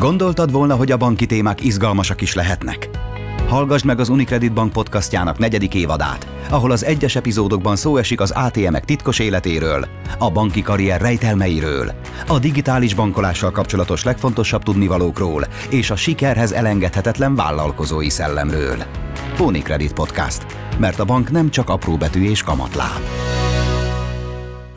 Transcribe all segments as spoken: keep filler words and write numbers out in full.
Gondoltad volna, hogy a banki témák izgalmasak is lehetnek? Hallgass meg az UniCredit Bank podcastjának negyedik évadát, ahol az egyes epizódokban szó esik az á té emek titkos életéről, a banki karrier rejtelmeiről, a digitális bankolással kapcsolatos legfontosabb tudnivalókról és a sikerhez elengedhetetlen vállalkozói szellemről. UniCredit Podcast, mert a bank nem csak apró betű és kamatláb.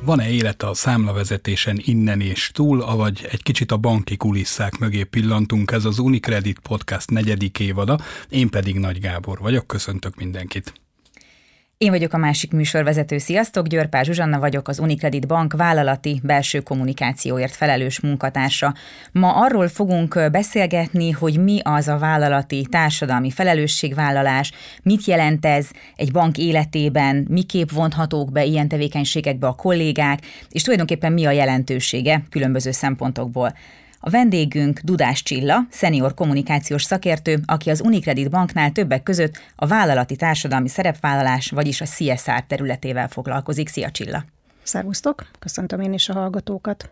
Van-e élet a számlavezetésen innen és túl, avagy egy kicsit a banki kulisszák mögé pillantunk? Ez az UniCredit Podcast negyedik évada, én pedig Nagy Gábor vagyok, köszöntök mindenkit. Én vagyok a másik műsorvezető, sziasztok, Győrpál Zsuzsanna vagyok, az UniCredit Bank vállalati belső kommunikációért felelős munkatársa. Ma arról fogunk beszélgetni, hogy mi az a vállalati társadalmi felelősségvállalás, mit jelent ez egy bank életében, miképp vonhatók be ilyen tevékenységekbe a kollégák, és tulajdonképpen mi a jelentősége különböző szempontokból. A vendégünk Dudás Csilla, szenior kommunikációs szakértő, aki az UniCredit Banknál többek között a vállalati társadalmi szerepvállalás, vagyis a cé es er területével foglalkozik. Szia, Csilla! Szervusztok! Köszöntöm én is a hallgatókat!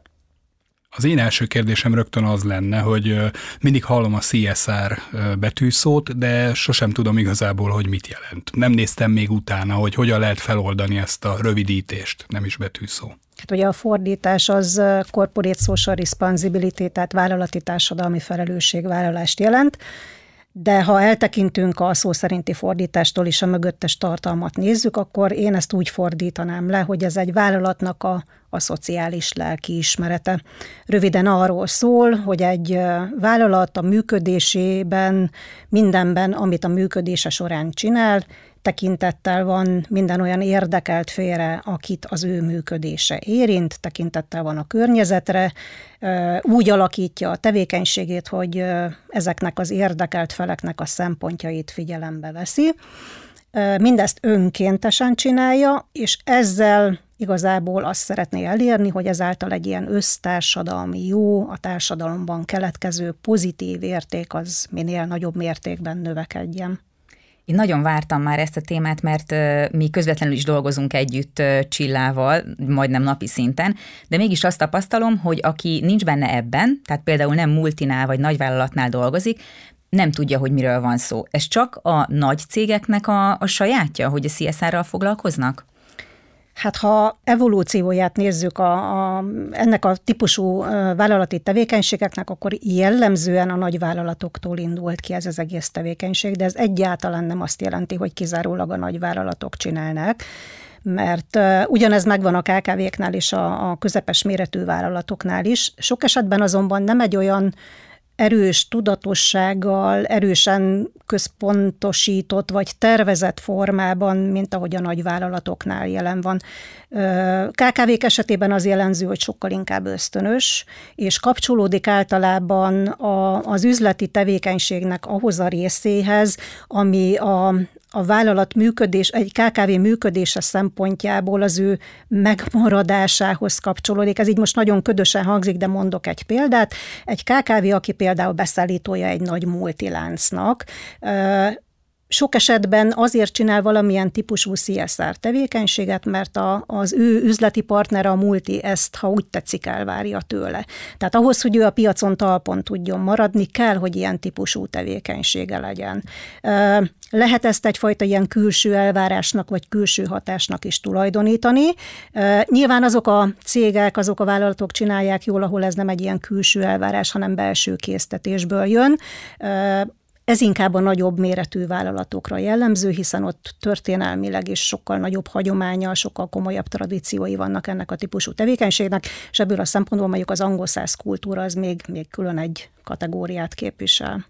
Az én első kérdésem rögtön az lenne, hogy mindig hallom a cé es er betűszót, de sosem tudom igazából, hogy mit jelent. Nem néztem még utána, hogy hogyan lehet feloldani ezt a rövidítést, nem is betűszó. Hát ugye a fordítás az Corporate Social Responsibility, tehát vállalati társadalmi felelősségvállalást jelent, de ha eltekintünk a szó szerinti fordítástól és a mögöttes tartalmat nézzük, akkor én ezt úgy fordítanám le, hogy ez egy vállalatnak a, a szociális lelkiismerete. Röviden arról szól, hogy egy vállalat a működésében, mindenben, amit a működése során csinál, tekintettel van minden olyan érdekelt félre, akit az ő működése érint, tekintettel van a környezetre, úgy alakítja a tevékenységét, hogy ezeknek az érdekelt feleknek a szempontjait figyelembe veszi. Mindezt önkéntesen csinálja, és ezzel igazából azt szeretné elérni, hogy ezáltal egy ilyen össztársadalmi jó, a társadalomban keletkező pozitív érték az minél nagyobb mértékben növekedjen. Én nagyon vártam már ezt a témát, mert mi közvetlenül is dolgozunk együtt Csillával, majdnem napi szinten, de mégis azt tapasztalom, hogy aki nincs benne ebben, tehát például nem multinál vagy nagyvállalatnál dolgozik, nem tudja, hogy miről van szó. Ez csak a nagy cégeknek a, a sajátja, hogy a cé es er-rel foglalkoznak? Hát ha evolúcióját nézzük a, a, ennek a típusú vállalati tevékenységeknek, akkor jellemzően a nagyvállalatoktól indult ki ez az egész tevékenység, de ez egyáltalán nem azt jelenti, hogy kizárólag a nagyvállalatok csinálnak, mert ugyanez megvan a ká ká vé-knál és a, a közepes méretű vállalatoknál is. Sok esetben azonban nem egy olyan erős tudatossággal, erősen központosított vagy tervezett formában, mint ahogy a nagyvállalatoknál jelen van. ká ká vé-k esetében az jellemző, hogy sokkal inkább ösztönös, és kapcsolódik általában a, az üzleti tevékenységnek ahhoz a részéhez, ami a, a vállalat működés, egy ká ká vé működése szempontjából az ő megmaradásához kapcsolódik. Ez így most nagyon ködösen hangzik, de mondok egy példát. Egy ká ká vé, aki például beszállítója egy nagy multiláncnak, sok esetben azért csinál valamilyen típusú cé es er tevékenységet, mert a, az ő üzleti partnere, a multi ezt, ha úgy tetszik, elvárja tőle. Tehát ahhoz, hogy ő a piacon talpon tudjon maradni, kell, hogy ilyen típusú tevékenysége legyen. Lehet ezt egyfajta ilyen külső elvárásnak vagy külső hatásnak is tulajdonítani. Nyilván azok a cégek, azok a vállalatok csinálják jól, ahol ez nem egy ilyen külső elvárás, hanem belső késztetésből jön. Ez inkább a nagyobb méretű vállalatokra jellemző, hiszen ott történelmileg is sokkal nagyobb hagyománya, sokkal komolyabb tradíciói vannak ennek a típusú tevékenységnek, és ebből a szempontból mondjuk az angolszász kultúra az még, még külön egy kategóriát képvisel.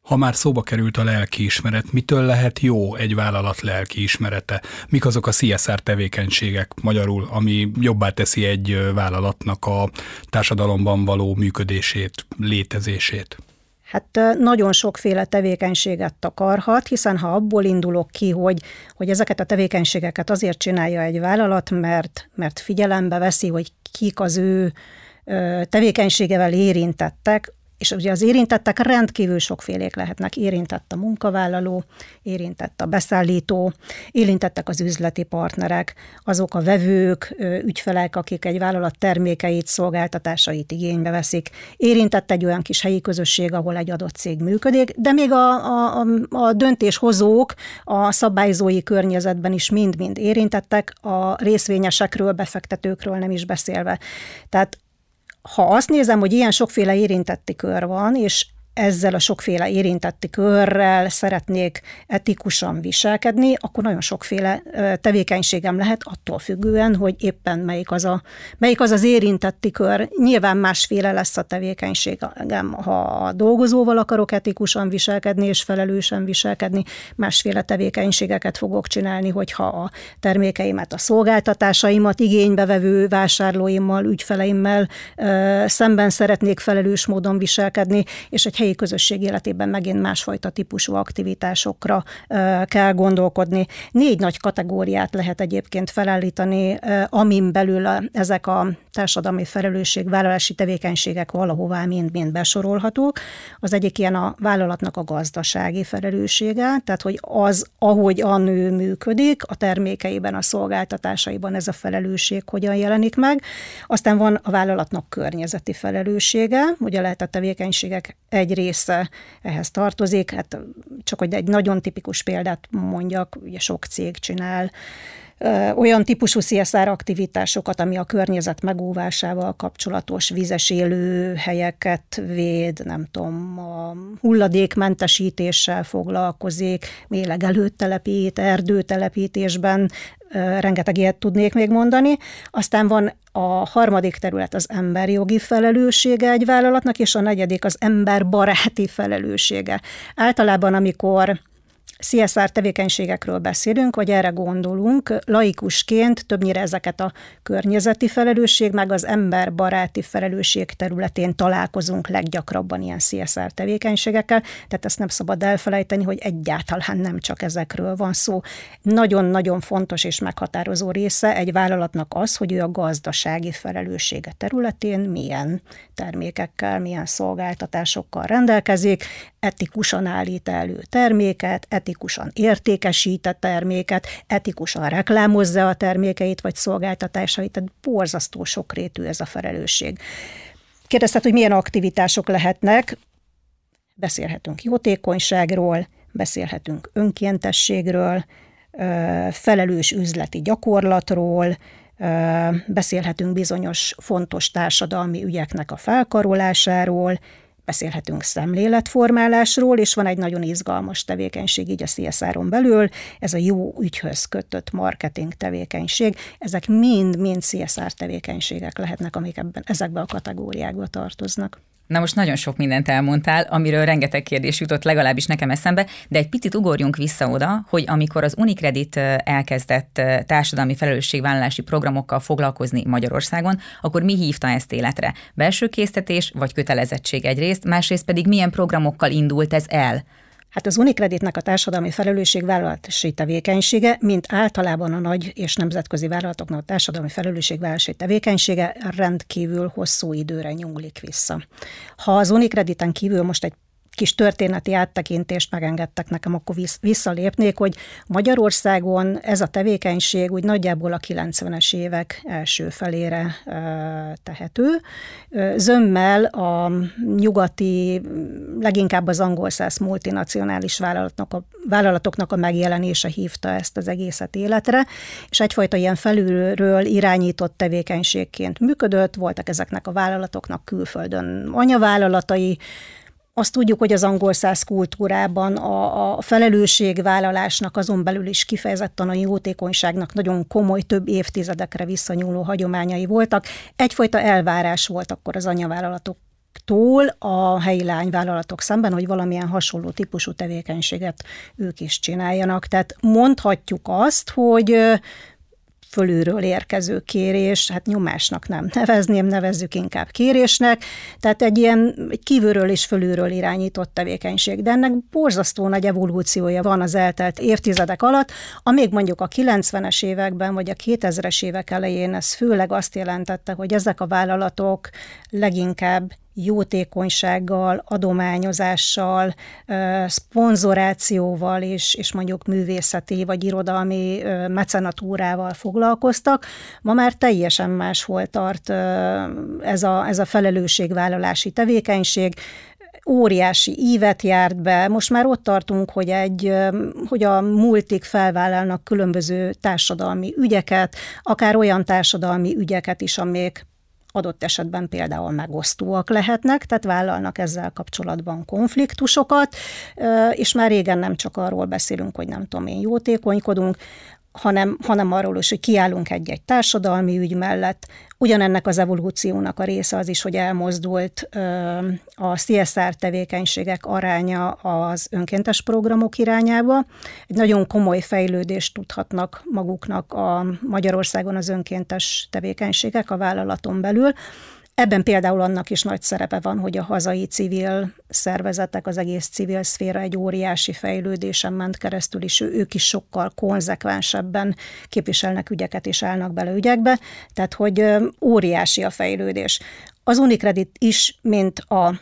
Ha már szóba került a lelkiismeret, mitől lehet jó egy vállalat lelkiismerete? Mik azok a cé es er tevékenységek magyarul, ami jobbá teszi egy vállalatnak a társadalomban való működését, létezését? Hát nagyon sokféle tevékenységet takarhat, hiszen ha abból indulok ki, hogy, hogy ezeket a tevékenységeket azért csinálja egy vállalat, mert, mert figyelembe veszi, hogy kik az ő tevékenységevel érintettek, És ugye az érintettek rendkívül sokfélék lehetnek. Érintett a munkavállaló, érintett a beszállító, érintettek az üzleti partnerek, azok a vevők, ügyfelek, akik egy vállalat termékeit, szolgáltatásait igénybe veszik. Érintett egy olyan kis helyi közösség, ahol egy adott cég működik, de még a, a, a döntéshozók a szabályzói környezetben is mind-mind érintettek, a részvényesekről, befektetőkről nem is beszélve. Tehát ha azt nézem, hogy ilyen sokféle érintetti kör van, és ezzel a sokféle érintetti körrel szeretnék etikusan viselkedni, akkor nagyon sokféle tevékenységem lehet, attól függően, hogy éppen melyik az, a, melyik az az érintetti kör. Nyilván másféle lesz a tevékenységem, ha a dolgozóval akarok etikusan viselkedni és felelősen viselkedni, másféle tevékenységeket fogok csinálni, hogyha a termékeimet, a szolgáltatásaimat igénybevevő vásárlóimmal, ügyfeleimmel szemben szeretnék felelős módon viselkedni, és egy helyi közösség életében megint másfajta típusú aktivitásokra kell gondolkodni. Négy nagy kategóriát lehet egyébként felállítani, amin belül ezek a társadalmi felelősségvállalási tevékenységek valahová mind-mind besorolhatók. Az egyik ilyen a vállalatnak a gazdasági felelőssége, tehát hogy az, ahogy a nő működik, a termékeiben, a szolgáltatásaiban ez a felelősség hogyan jelenik meg. Aztán van a vállalatnak környezeti felelőssége, ugye lehet a tevékenységek egy része ehhez tartozik, hát csak hogy egy nagyon tipikus példát mondjak, ugye sok cég csinál olyan típusú cé es er aktivitásokat, ami a környezet megóvásával kapcsolatos, vizes élőhelyeket véd, nem tudom, a hulladékmentesítéssel foglalkozik, mélegelőt telepít, erdőtelepítésben, rengeteg ilyet tudnék még mondani. Aztán van a harmadik terület az emberjogi felelőssége egy vállalatnak, és a negyedik az emberbaráti felelőssége. Általában, amikor cé es er tevékenységekről beszélünk, vagy erre gondolunk, laikusként többnyire ezeket a környezeti felelősség, meg az emberbaráti felelősség területén találkozunk leggyakrabban ilyen cé es er tevékenységekkel, tehát ezt nem szabad elfelejteni, hogy egyáltalán nem csak ezekről van szó. Nagyon-nagyon fontos és meghatározó része egy vállalatnak az, hogy ő a gazdasági felelőssége területén milyen termékekkel, milyen szolgáltatásokkal rendelkezik, etikusan állít elő terméket, etikusan értékesít a terméket, etikusan reklámozza a termékeit vagy szolgáltatásait, tehát borzasztó sokrétű ez a felelősség. Kérdezted, hogy milyen aktivitások lehetnek? Beszélhetünk jótékonyságról, beszélhetünk önkéntességről, felelős üzleti gyakorlatról, beszélhetünk bizonyos fontos társadalmi ügyeknek a felkarolásáról, beszélhetünk szemléletformálásról, és van egy nagyon izgalmas tevékenység így a cé es er-on belül, ez a jó ügyhöz kötött marketing tevékenység. Ezek mind-mind cé es er tevékenységek lehetnek, amik ebben, ezekbe a kategóriákba tartoznak. Na most nagyon sok mindent elmondtál, amiről rengeteg kérdés jutott legalábbis nekem eszembe, de egy picit ugorjunk vissza oda, hogy amikor az UniCredit elkezdett társadalmi felelősségvállalási programokkal foglalkozni Magyarországon, akkor mi hívta ezt életre? Belső késztetés vagy kötelezettség egyrészt, másrészt pedig milyen programokkal indult ez el? Hát az UniCreditnek a társadalmi felelősségvállalási tevékenysége, mint általában a nagy és nemzetközi vállalatoknak a társadalmi felelősségvállalási tevékenysége rendkívül hosszú időre nyúlik vissza. Ha az UniCrediten kívül most egy kis történeti áttekintést megengedtek nekem, akkor visszalépnék, hogy Magyarországon ez a tevékenység úgy nagyjából a kilencvenes évek első felére tehető. Zömmel a nyugati, leginkább az angolszász multinacionális vállalatnak a, vállalatoknak a megjelenése hívta ezt az egészet életre, és egyfajta ilyen felülről irányított tevékenységként működött, voltak ezeknek a vállalatoknak külföldön anyavállalatai. Azt tudjuk, hogy az angolszász kultúrában a, a felelősségvállalásnak azon belül is kifejezetten a jótékonyságnak nagyon komoly, több évtizedekre visszanyúló hagyományai voltak. Egyfajta elvárás volt akkor az anyavállalatoktól a helyi lányvállalatok szemben, hogy valamilyen hasonló típusú tevékenységet ők is csináljanak. Tehát mondhatjuk azt, hogy fölülről érkező kérés, hát nyomásnak nem nevezném, nevezzük inkább kérésnek, tehát egy ilyen kívülről és fölülről irányított tevékenység, de ennek borzasztó nagy evolúciója van az eltelt évtizedek alatt, amíg mondjuk a kilencvenes években vagy a kétezres évek elején ez főleg azt jelentette, hogy ezek a vállalatok leginkább jótékonysággal, adományozással, szponzorációval és, és mondjuk művészeti vagy irodalmi mecenatúrával foglalkoztak. Ma már teljesen máshol tart ez a, ez a felelősségvállalási tevékenység. Óriási ívet járt be, most már ott tartunk, hogy, egy, hogy a multik felvállalnak különböző társadalmi ügyeket, akár olyan társadalmi ügyeket is, amik adott esetben például megosztóak lehetnek, tehát vállalnak ezzel kapcsolatban konfliktusokat, és már régen nem csak arról beszélünk, hogy nem tudom én, jótékonykodunk, hanem, hanem arról is, hogy kiállunk egy-egy társadalmi ügy mellett. Ugyanennek az evolúciónak a része az is, hogy elmozdult a cé es er tevékenységek aránya az önkéntes programok irányába. Egy nagyon komoly fejlődést tudhatnak maguknak a Magyarországon az önkéntes tevékenységek a vállalaton belül. Ebben például annak is nagy szerepe van, hogy a hazai civil szervezetek, az egész civil szféra egy óriási fejlődésen ment keresztül, és ők is sokkal konzekvensebben képviselnek ügyeket és állnak bele ügyekbe, tehát hogy óriási a fejlődés. Az UniCredit is, mint a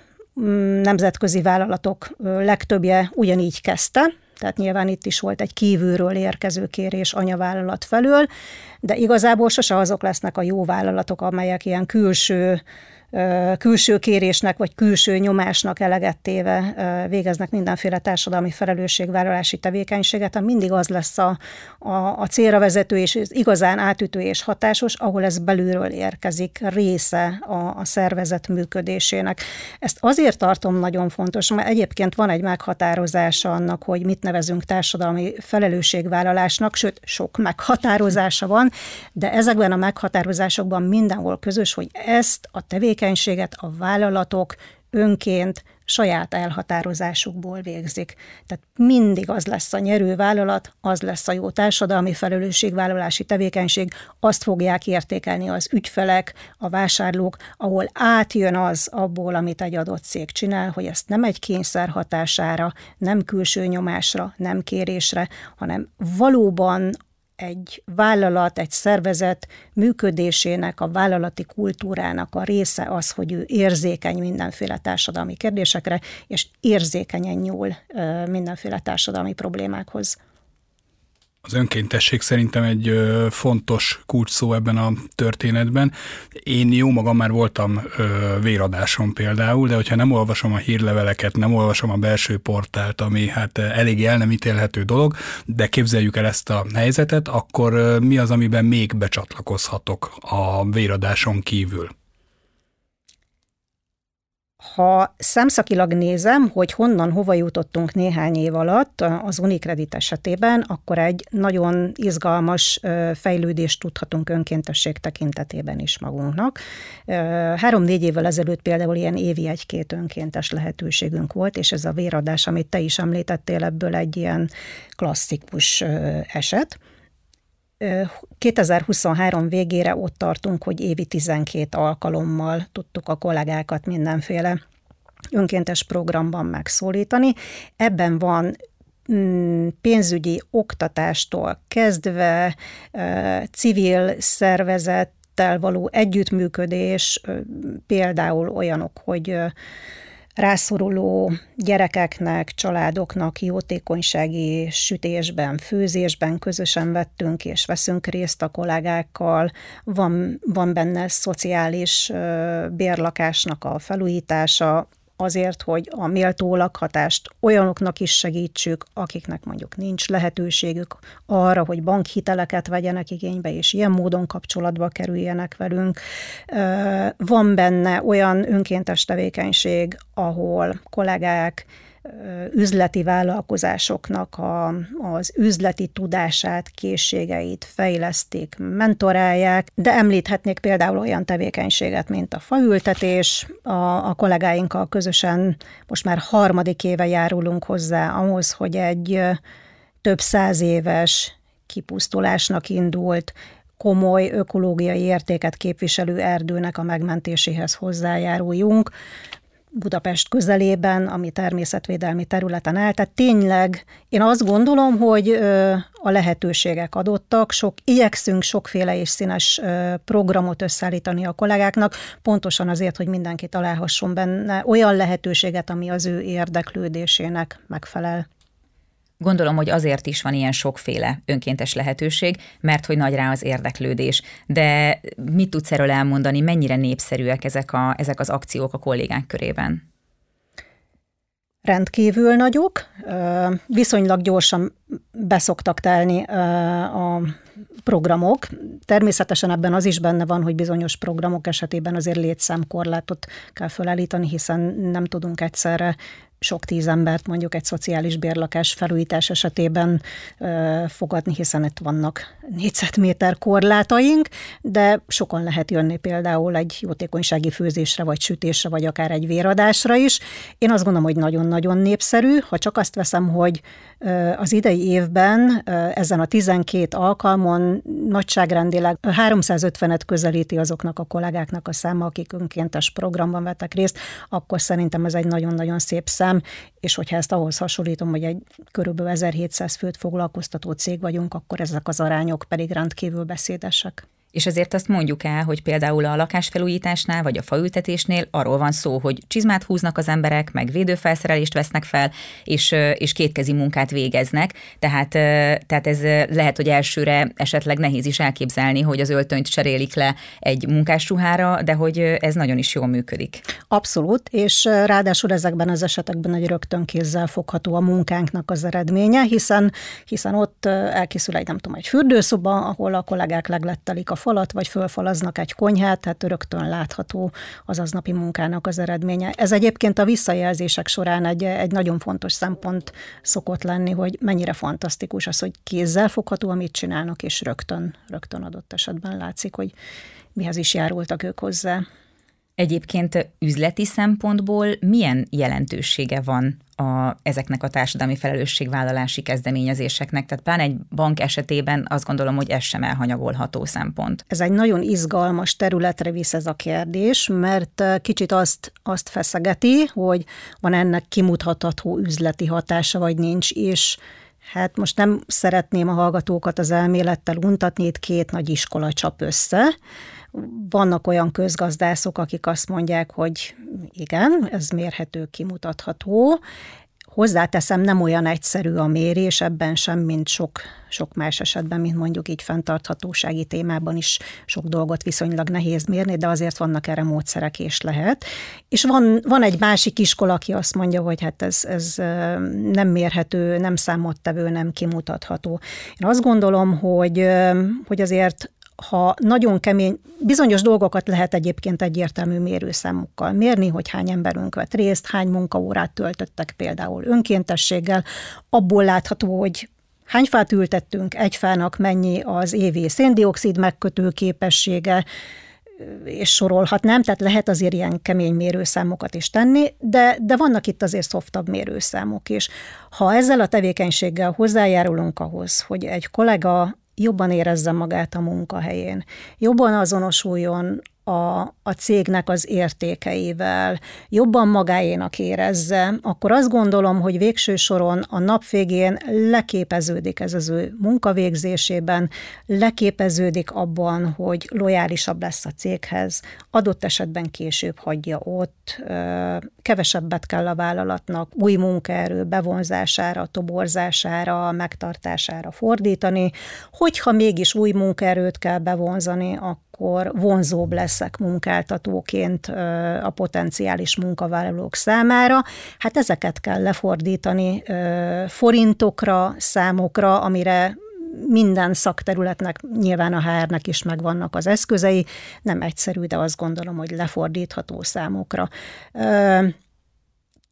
nemzetközi vállalatok legtöbbje ugyanígy kezdte, tehát nyilván itt is volt egy kívülről érkező kérés anyavállalat felől, de igazából sose azok lesznek a jó vállalatok, amelyek ilyen külső, külső kérésnek vagy külső nyomásnak eleget téve végeznek mindenféle társadalmi felelősségvállalási tevékenységet, hanem mindig az lesz a, a, a célra vezető és igazán átütő és hatásos, ahol ez belülről érkezik része a, a szervezet működésének. Ezt azért tartom nagyon fontos, mert egyébként van egy meghatározása annak, hogy mit nevezünk társadalmi felelősségvállalásnak, sőt, sok meghatározása van, de ezekben a meghatározásokban mindenhol közös, hogy ezt a tevékenységet a vállalatok önként saját elhatározásukból végzik. Tehát mindig az lesz a nyerő vállalat, az lesz a jó társadalmi felelősségvállalási tevékenység, azt fogják értékelni az ügyfelek, a vásárlók, ahol átjön az abból, amit egy adott cég csinál, hogy ezt nem egy kényszer hatására, nem külső nyomásra, nem kérésre, hanem valóban egy vállalat, egy szervezet működésének, a vállalati kultúrának a része az, hogy ő érzékeny mindenféle társadalmi kérdésekre, és érzékenyen nyúl mindenféle társadalmi problémákhoz. Az önkéntesség szerintem egy fontos kulcsszó ebben a történetben. Én jó magam már voltam véradáson például, de hogyha nem olvasom a hírleveleket, nem olvasom a belső portált, ami hát elég el nem ítélhető dolog, de képzeljük el ezt a helyzetet, akkor mi az, amiben még becsatlakozhatok a véradáson kívül? Ha szemszakilag nézem, hogy honnan, hova jutottunk néhány év alatt az UniCredit esetében, akkor egy nagyon izgalmas fejlődést tudhatunk önkéntesség tekintetében is magunknak. Három-négy évvel ezelőtt például ilyen évi egy-két önkéntes lehetőségünk volt, és ez a véradás, amit te is említettél, ebből egy ilyen klasszikus eset. kétezer-huszonhárom végére ott tartunk, hogy évi tizenkét alkalommal tudtuk a kollégákat mindenféle önkéntes programban megszólítani. Ebben van pénzügyi oktatástól kezdve, civil szervezettel való együttműködés, például olyanok, hogy rászoruló gyerekeknek, családoknak jótékonysági sütésben, főzésben közösen vettünk és veszünk részt a kollégákkal. Van, van benne szociális bérlakásnak a felújítása, azért, hogy a méltó lakhatást olyanoknak is segítsük, akiknek mondjuk nincs lehetőségük arra, hogy bankhiteleket vegyenek igénybe, és ilyen módon kapcsolatba kerüljenek velünk. Van benne olyan önkéntes tevékenység, ahol kollégák üzleti vállalkozásoknak a, az üzleti tudását, készségeit fejlesztik, mentorálják, de említhetnék például olyan tevékenységet, mint a faültetés. A, a kollégáinkkal közösen most már harmadik éve járulunk hozzá ahhoz, hogy egy több száz éves kipusztulásnak indult, komoly ökológiai értéket képviselő erdőnek a megmentéséhez hozzájáruljunk. Budapest közelében, ami természetvédelmi területen áll. Tehát tényleg én azt gondolom, hogy a lehetőségek adottak, sok, igyekszünk sokféle és színes programot összeállítani a kollégáknak, pontosan azért, hogy mindenki találhasson benne olyan lehetőséget, ami az ő érdeklődésének megfelel. Gondolom, hogy azért is van ilyen sokféle önkéntes lehetőség, mert hogy nagy rá az érdeklődés. De mit tudsz erről elmondani, mennyire népszerűek ezek, a, ezek az akciók a kollégák körében? Rendkívül nagyok, viszonylag gyorsan beszoktak telni a programok. Természetesen ebben az is benne van, hogy bizonyos programok esetében azért létszámkorlátot kell felállítani, hiszen nem tudunk egyszerre sok tíz embert mondjuk egy szociális bérlakás felújítás esetében ö, fogadni, hiszen itt vannak négyzetméter korlátaink, de sokan lehet jönni például egy jótékonysági főzésre, vagy sütésre, vagy akár egy véradásra is. Én azt gondolom, hogy nagyon-nagyon népszerű. Ha csak azt veszem, hogy ö, az idei évben ö, ezen a tizenkét alkalmon nagyságrendileg háromszázötvenet közelíti azoknak a kollégáknak a száma, akik önkéntes programban vettek részt, akkor szerintem ez egy nagyon-nagyon szép szám. És hogyha ezt ahhoz hasonlítom, hogy egy körülbelül ezerhétszáz főt foglalkoztató cég vagyunk, akkor ezek az arányok pedig rendkívül beszédesek. És ezért azt mondjuk el, hogy például a lakásfelújításnál vagy a faültetésnél arról van szó, hogy csizmát húznak az emberek, meg védőfelszerelést vesznek fel, és, és kétkezi munkát végeznek. Tehát, tehát ez lehet, hogy elsőre esetleg nehéz is elképzelni, hogy az öltönyt cserélik le egy munkásruhára, de hogy ez nagyon is jól működik. Abszolút, és ráadásul ezekben az esetekben egy rögtön kézzel fogható a munkánknak az eredménye, hiszen, hiszen ott elkészül egy, nem tudom, egy fürdőszoba, ahol a kollégák leglettelik a falat, vagy fölfalaznak egy konyhát, tehát rögtön látható az aznapi munkának az eredménye. Ez egyébként a visszajelzések során egy, egy nagyon fontos szempont szokott lenni, hogy mennyire fantasztikus az, hogy kézzel fogható, amit csinálnak, és rögtön, rögtön adott esetben látszik, hogy mihez is járultak ők hozzá. Egyébként üzleti szempontból milyen jelentősége van a, ezeknek a társadalmi felelősségvállalási kezdeményezéseknek? Tehát pláne egy bank esetében azt gondolom, hogy ez sem elhanyagolható szempont. Ez egy nagyon izgalmas területre visz ez a kérdés, mert kicsit azt, azt feszegeti, hogy van ennek kimutatható üzleti hatása, vagy nincs is. Hát most nem szeretném a hallgatókat az elmélettel untatni, itt két nagy iskola csap össze. Vannak olyan közgazdászok, akik azt mondják, hogy igen, ez mérhető, kimutatható. Hozzáteszem, nem olyan egyszerű a mérés ebben sem, mint sok, sok más esetben, mint mondjuk így fenntarthatósági témában is sok dolgot viszonylag nehéz mérni, de azért vannak erre módszerek és lehet. És van, van egy másik iskola, aki azt mondja, hogy hát ez, ez nem mérhető, nem számottevő, nem kimutatható. Én azt gondolom, hogy, hogy azért ha nagyon kemény, bizonyos dolgokat lehet egyébként egyértelmű mérőszámokkal mérni, hogy hány emberünk vett részt, hány munkaórát töltöttek például önkéntességgel, abból látható, hogy hány fát ültettünk, egy fának mennyi az évi szén-dioxid megkötő képessége, és sorolhatnám, tehát lehet azért ilyen kemény mérőszámokat is tenni, de, de vannak itt azért szoftabb mérőszámok is. Ha ezzel a tevékenységgel hozzájárulunk ahhoz, hogy egy kollega jobban érezze magát a munkahelyén, jobban azonosuljon a, a cégnek az értékeivel, jobban magáénak érezze, akkor azt gondolom, hogy végső soron a nap végén leképeződik ez az ő munkavégzésében, leképeződik abban, hogy lojálisabb lesz a céghez, adott esetben később hagyja ott, kevesebbet kell a vállalatnak új munkaerő bevonzására, toborzására, megtartására fordítani, hogyha mégis új munkaerőt kell bevonzani, akkor vonzóbb leszek munkáltatóként a potenciális munkavállalók számára. Hát ezeket kell lefordítani forintokra, számokra, amire minden szakterületnek, nyilván a há ernek is megvannak az eszközei, nem egyszerű, de azt gondolom, hogy lefordítható számokra.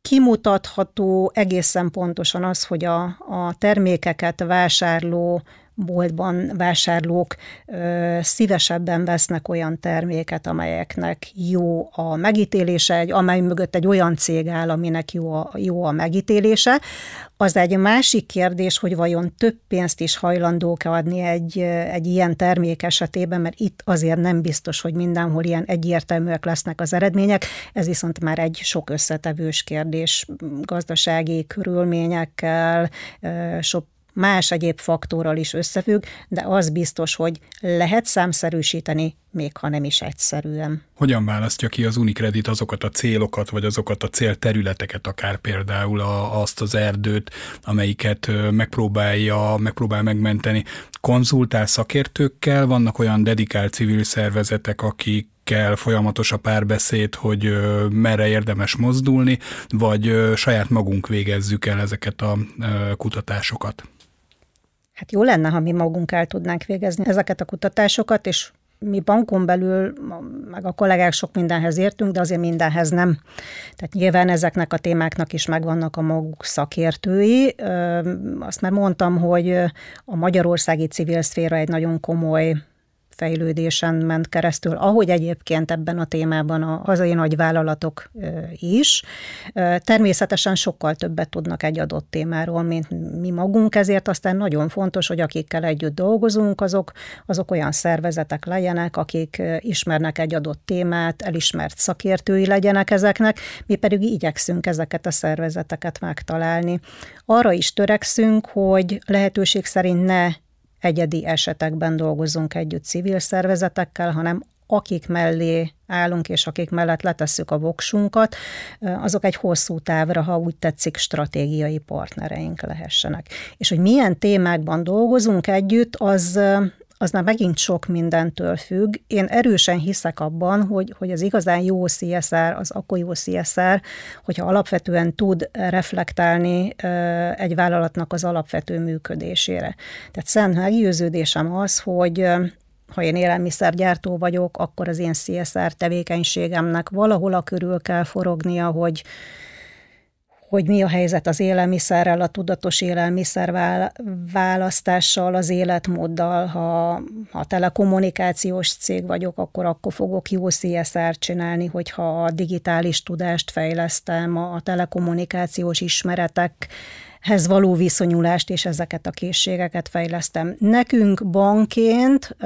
Kimutatható egészen pontosan az, hogy a, a termékeket vásárló boltban vásárlók ö, szívesebben vesznek olyan terméket, amelyeknek jó a megítélése, egy, amely mögött egy olyan cég áll, aminek jó a, jó a megítélése. Az egy másik kérdés, hogy vajon több pénzt is hajlandók adni egy, egy ilyen termék esetében, mert itt azért nem biztos, hogy mindenhol ilyen egyértelműek lesznek az eredmények. Ez viszont már egy sok összetevős kérdés gazdasági körülményekkel, sok más egyéb faktorral is összefügg, de az biztos, hogy lehet számszerűsíteni, még ha nem is egyszerűen. Hogyan választja ki az UniCredit azokat a célokat, vagy azokat a célterületeket, akár például a, azt az erdőt, amelyiket megpróbálja, megpróbál megmenteni? Konzultál szakértőkkel? Vannak olyan dedikált civil szervezetek, akik kell folyamatos a párbeszéd, hogy merre érdemes mozdulni, vagy saját magunk végezzük el ezeket a kutatásokat? Hát jó lenne, ha mi magunk el tudnánk végezni ezeket a kutatásokat, és mi bankon belül, meg a kollégák sok mindenhez értünk, de azért mindenhez nem. Tehát nyilván ezeknek a témáknak is megvannak a maguk szakértői. Azt már mondtam, hogy a magyarországi civil szféra egy nagyon komoly fejlődésen ment keresztül, ahogy egyébként ebben a témában a hazai nagyvállalatok is. Természetesen sokkal többet tudnak egy adott témáról, mint mi magunk, ezért aztán nagyon fontos, hogy akikkel együtt dolgozunk, azok, azok olyan szervezetek legyenek, akik ismernek egy adott témát, elismert szakértői legyenek ezeknek, mi pedig igyekszünk ezeket a szervezeteket megtalálni. Arra is törekszünk, hogy lehetőség szerint ne egyedi esetekben dolgozunk együtt civil szervezetekkel, hanem akik mellé állunk, és akik mellett letesszük a voksunkat, azok egy hosszú távra, ha úgy tetszik, stratégiai partnereink lehessenek. És hogy milyen témákban dolgozunk együtt, az, az már megint sok mindentől függ. Én erősen hiszek abban, hogy, hogy az igazán jó cé es er, az akkor jó cé es er, hogyha alapvetően tud reflektálni egy vállalatnak az alapvető működésére. Tehát szent meggyőződésem az, hogy ha én élelmiszergyártó vagyok, akkor az én cé es er tevékenységemnek valahol a körül kell forognia, hogy hogy mi a helyzet az élelmiszerrel, a tudatos élelmiszerválasztással, az életmóddal. Ha, ha telekommunikációs cég vagyok, akkor akkor fogok jó cé es er-t csinálni, hogyha a digitális tudást fejlesztem, a telekommunikációs ismeretekhez való viszonyulást és ezeket a készségeket fejlesztem. Nekünk bankként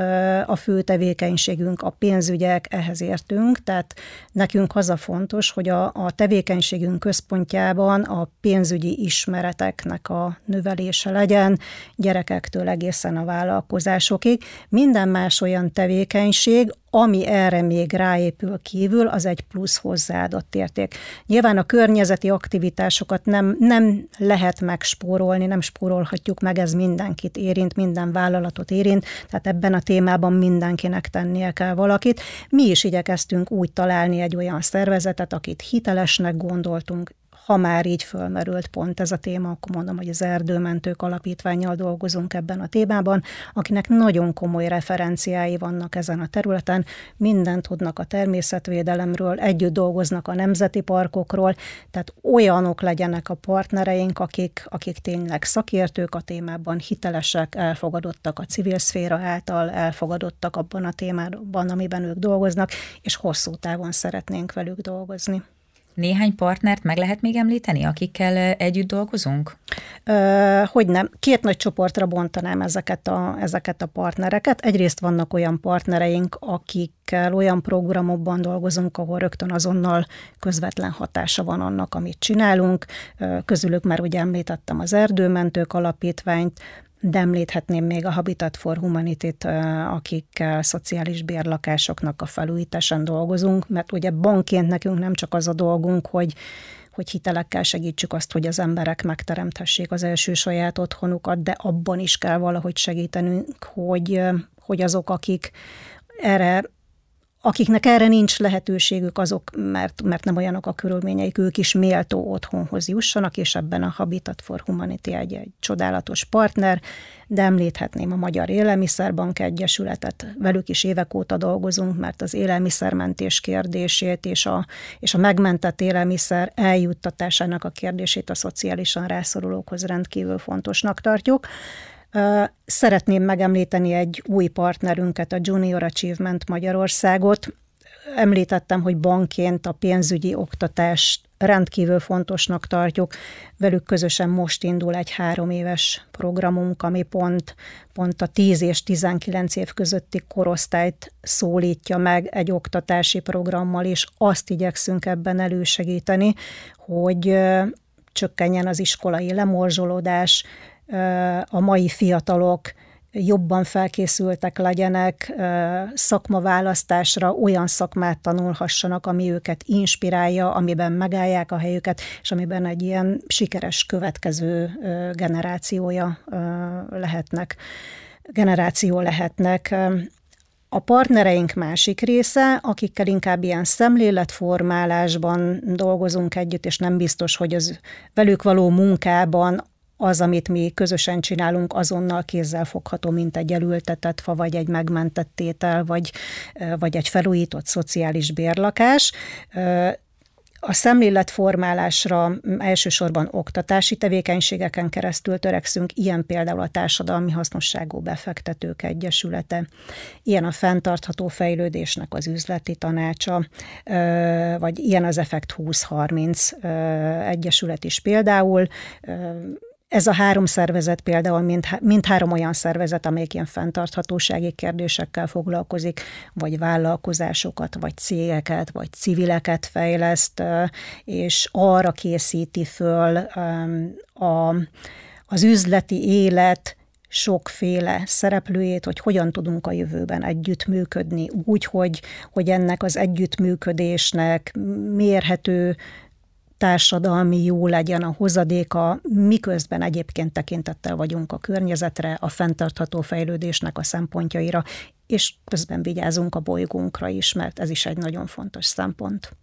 a fő tevékenységünk a pénzügyek, ehhez értünk, tehát nekünk az a fontos, hogy a, a tevékenységünk központjában a pénzügyi ismereteknek a növelése legyen, gyerekektől egészen a vállalkozásokig. Minden más olyan tevékenység, ami erre még ráépül kívül, az egy plusz hozzáadott érték. Nyilván a környezeti aktivitásokat nem, nem lehet megspórolni, nem spórolhatjuk meg, ez mindenkit érint, minden vállalatot érint, tehát ebben a témában mindenkinek tennie kell valakit. Mi is igyekeztünk úgy találni egy olyan szervezetet, akit hitelesnek gondoltunk. Ha már így fölmerült pont ez a téma, akkor mondom, hogy az Erdőmentők Alapítvánnyal dolgozunk ebben a témában, akinek nagyon komoly referenciái vannak ezen a területen, mindent tudnak a természetvédelemről, együtt dolgoznak a nemzeti parkokról, tehát olyanok legyenek a partnereink, akik, akik tényleg szakértők a témában, hitelesek, elfogadottak a civil szféra által, elfogadottak abban a témában, amiben ők dolgoznak, és hosszú távon szeretnénk velük dolgozni. Néhány partnert meg lehet még említeni, akikkel együtt dolgozunk? Hogyne. Két nagy csoportra bontanám ezeket a, ezeket a partnereket. Egyrészt vannak olyan partnereink, akikkel olyan programokban dolgozunk, ahol rögtön azonnal közvetlen hatása van annak, amit csinálunk. Közülük már ugye említettem az Erdőmentők Alapítványt, de említhetném még a Habitat for Humanityt, akikkel szociális bérlakásoknak a felújításán dolgozunk, mert ugye bankként nekünk nem csak az a dolgunk, hogy, hogy hitelekkel segítsük azt, hogy az emberek megteremthessék az első saját otthonukat, de abban is kell valahogy segítenünk, hogy, hogy azok, akik erre akiknek erre nincs lehetőségük, azok, mert, mert nem olyanok a körülményeik, ők is méltó otthonhoz jussanak, és ebben a Habitat for Humanity egy, egy csodálatos partner, de említhetném a Magyar Élelmiszerbank Egyesületet, velük is évek óta dolgozunk, mert az élelmiszermentés kérdését és a, és a megmentett élelmiszer eljuttatásának a kérdését a szociálisan rászorulókhoz rendkívül fontosnak tartjuk. Szeretném megemlíteni egy új partnerünket, a Junior Achievement Magyarországot. Említettem, hogy bankként a pénzügyi oktatást rendkívül fontosnak tartjuk. Velük közösen most indul egy három éves programunk, ami pont, pont a tíz és tizenkilenc év közötti korosztályt szólítja meg egy oktatási programmal, és azt igyekszünk ebben elősegíteni, hogy csökkenjen az iskolai lemorzsolódás, a mai fiatalok jobban felkészültek legyenek szakmaválasztásra, olyan szakmát tanulhassanak, ami őket inspirálja, amiben megállják a helyüket, és amiben egy ilyen sikeres következő generációja lehetnek, generáció lehetnek. A partnereink másik része, akikkel inkább ilyen szemléletformálásban dolgozunk együtt, és nem biztos, hogy az velük való munkában az, amit mi közösen csinálunk, azonnal kézzel fogható, mint egy elültetett fa, vagy egy megmentett tétel, vagy, vagy egy felújított szociális bérlakás. A szemléletformálásra elsősorban oktatási tevékenységeken keresztül törekszünk, ilyen például a Társadalmi Hasznosságú Befektetők Egyesülete, ilyen a Fentartható Fejlődésnek az üzleti tanácsa, vagy ilyen az Effekt húsz harminc Egyesület is például. Ez a három szervezet például mind, mindhárom olyan szervezet, amelyik ilyen fenntarthatósági kérdésekkel foglalkozik, vagy vállalkozásokat, vagy cégeket, vagy civileket fejleszt, és arra készíti föl a, az üzleti élet sokféle szereplőjét, hogy hogyan tudunk a jövőben együttműködni, úgy, hogy, hogy ennek az együttműködésnek mérhető társadalmi jó legyen a hozadéka, miközben egyébként tekintettel vagyunk a környezetre, a fenntartható fejlődésnek a szempontjaira, és közben vigyázunk a bolygónkra is, mert ez is egy nagyon fontos szempont.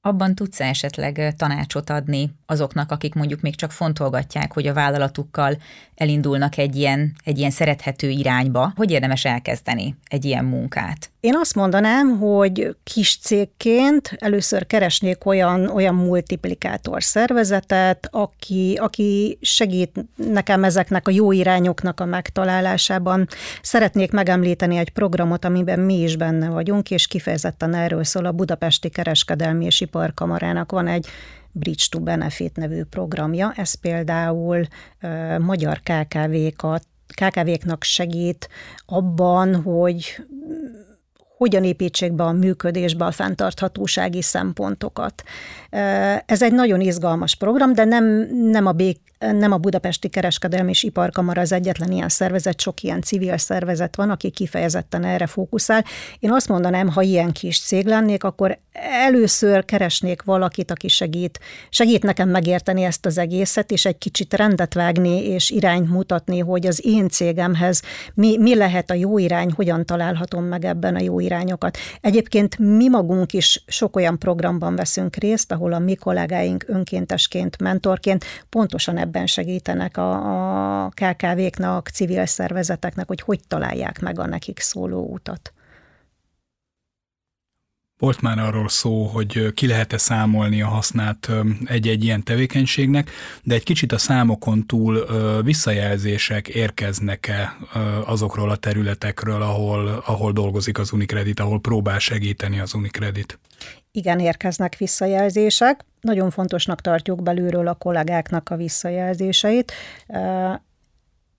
Abban tudsz esetleg tanácsot adni azoknak, akik mondjuk még csak fontolgatják, hogy a vállalatukkal elindulnak egy ilyen, egy ilyen szerethető irányba? Hogy érdemes elkezdeni egy ilyen munkát? Én azt mondanám, hogy kis cégként először keresnék olyan, olyan multiplikátor szervezetet, aki, aki segít nekem ezeknek a jó irányoknak a megtalálásában. Szeretnék megemlíteni egy programot, amiben mi is benne vagyunk, és kifejezetten erről szól. A Budapesti Kereskedelmi és Iparkamarának van egy Bridge to Benefit nevű programja. Ez például uh, magyar ká ká vé-kat, ká ká vé-knak segít abban, hogy hogyan építsék be a működésbe a fenntarthatósági szempontokat. Ez egy nagyon izgalmas program, de nem, nem, a, B, nem a Budapesti Kereskedelmi és Iparkamara az egyetlen ilyen szervezet, sok ilyen civil szervezet van, aki kifejezetten erre fókuszál. Én azt mondanám, ha ilyen kis cég lennék, akkor először keresnék valakit, aki segít, segít nekem megérteni ezt az egészet, és egy kicsit rendet vágni, és irányt mutatni, hogy az én cégemhez mi, mi lehet a jó irány, hogyan találhatom meg ebben a jó irányokat. Egyébként mi magunk is sok olyan programban veszünk részt, ahol a mi kollégáink önkéntesként, mentorként pontosan ebben segítenek a, a ká ká vé-knak, civil szervezeteknek, hogy hogy találják meg a nekik szóló utat. Volt már arról szó, hogy ki lehet-e számolni a hasznát egy-egy ilyen tevékenységnek, de egy kicsit a számokon túl visszajelzések érkeznek-e azokról a területekről, ahol, ahol dolgozik az UniCredit, ahol próbál segíteni az UniCredit? Igen, érkeznek visszajelzések. Nagyon fontosnak tartjuk belülről a kollégáknak a visszajelzéseit.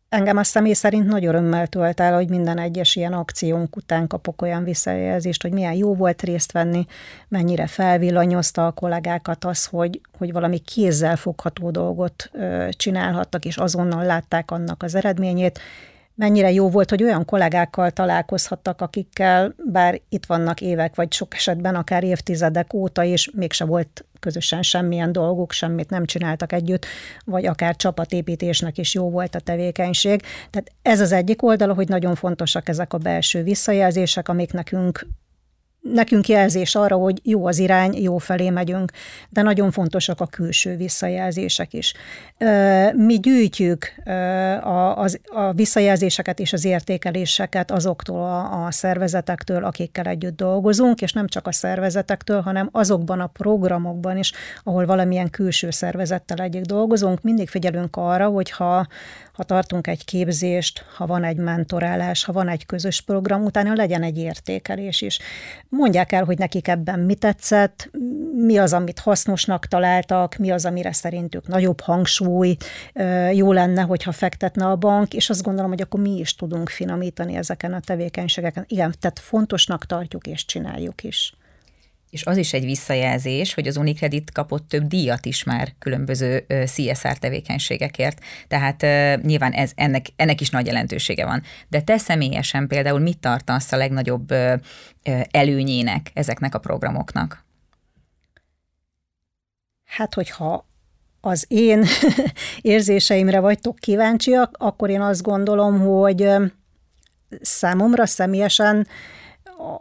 Engem a személy szerint nagy örömmel tölt el, hogy minden egyes ilyen akciónk után kapok olyan visszajelzést, hogy milyen jó volt részt venni, mennyire felvillanyozta a kollégákat az, hogy, hogy valami kézzel fogható dolgot csinálhattak, és azonnal látták annak az eredményét. Mennyire jó volt, hogy olyan kollégákkal találkozhattak, akikkel bár itt vannak évek, vagy sok esetben akár évtizedek óta, és mégse volt közösen semmilyen dolguk, semmit nem csináltak együtt, vagy akár csapatépítésnek is jó volt a tevékenység. Tehát ez az egyik oldala, hogy nagyon fontosak ezek a belső visszajelzések, amik nekünk nekünk jelzés arra, hogy jó az irány, jó felé megyünk, de nagyon fontosak a külső visszajelzések is. Mi gyűjtjük a, az, a visszajelzéseket és az értékeléseket azoktól a, a szervezetektől, akikkel együtt dolgozunk, és nem csak a szervezetektől, hanem azokban a programokban is, ahol valamilyen külső szervezettel együtt dolgozunk, mindig figyelünk arra, hogyha ha tartunk egy képzést, ha van egy mentorálás, ha van egy közös program, utána legyen egy értékelés is. Mondják el, hogy nekik ebben mi tetszett, mi az, amit hasznosnak találtak, mi az, amire szerintük nagyobb hangsúly, jó lenne, hogyha fektetne a bank, és azt gondolom, hogy akkor mi is tudunk finomítani ezeken a tevékenységeken. Igen, tehát fontosnak tartjuk és csináljuk is. És az is egy visszajelzés, hogy az UniCredit kapott több díjat is már különböző cé es er tevékenységekért, tehát nyilván ez, ennek, ennek is nagy jelentősége van. De te személyesen például mit tartasz a legnagyobb előnyének ezeknek a programoknak? Hát, hogyha az én érzéseimre vagytok kíváncsiak, akkor én azt gondolom, hogy számomra személyesen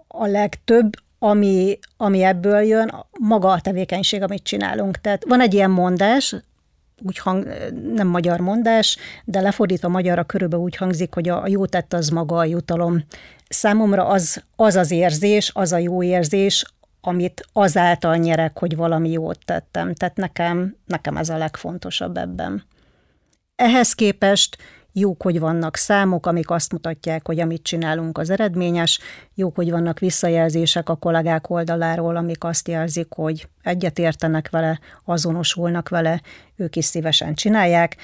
a legtöbb, Ami, ami ebből jön, maga a tevékenység, amit csinálunk. Tehát van egy ilyen mondás, úgy hang, nem magyar mondás, de lefordítva magyarra körülbelül úgy hangzik, hogy a jó tett az maga a jutalom. Számomra az, az az érzés, az a jó érzés, amit azáltal nyerek, hogy valami jót tettem. Tehát nekem, nekem ez a legfontosabb ebben. Ehhez képest jók, hogy vannak számok, amik azt mutatják, hogy amit csinálunk, az eredményes. Jók, hogy vannak visszajelzések a kollégák oldaláról, amik azt jelzik, hogy egyetértenek vele, azonosulnak vele, ők is szívesen csinálják.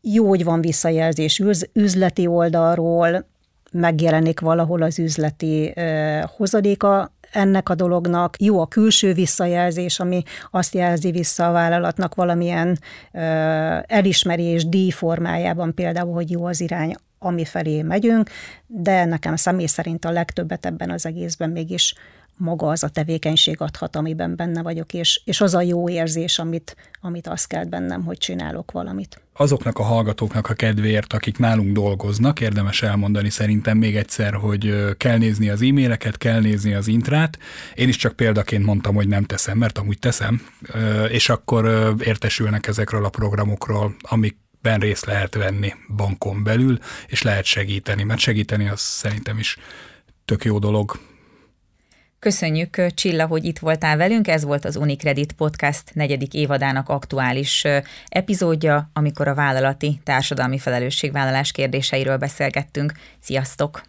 Jó, hogy van visszajelzés üzleti oldalról, megjelenik valahol az üzleti eh, hozadéka ennek a dolognak. Jó a külső visszajelzés, ami azt jelzi vissza a vállalatnak valamilyen eh, elismerés díj formájában, például, hogy jó az irány, amifelé megyünk, de nekem személy szerint a legtöbbet ebben az egészben mégis maga az a tevékenység adhat, amiben benne vagyok, és, és az a jó érzés, amit, amit azt kelt bennem, hogy csinálok valamit. Azoknak a hallgatóknak a kedvéért, akik nálunk dolgoznak, érdemes elmondani szerintem még egyszer, hogy kell nézni az e-maileket, kell nézni az intrát. Én is csak példaként mondtam, hogy nem teszem, mert amúgy teszem, és akkor értesülnek ezekről a programokról, amik ben részt lehet venni bankon belül, és lehet segíteni, mert segíteni az szerintem is tök jó dolog. Köszönjük, Csilla, hogy itt voltál velünk, ez volt az UniCredit Podcast negyedik évadának aktuális epizódja, amikor a vállalati társadalmi felelősségvállalás kérdéseiről beszélgettünk. Sziasztok!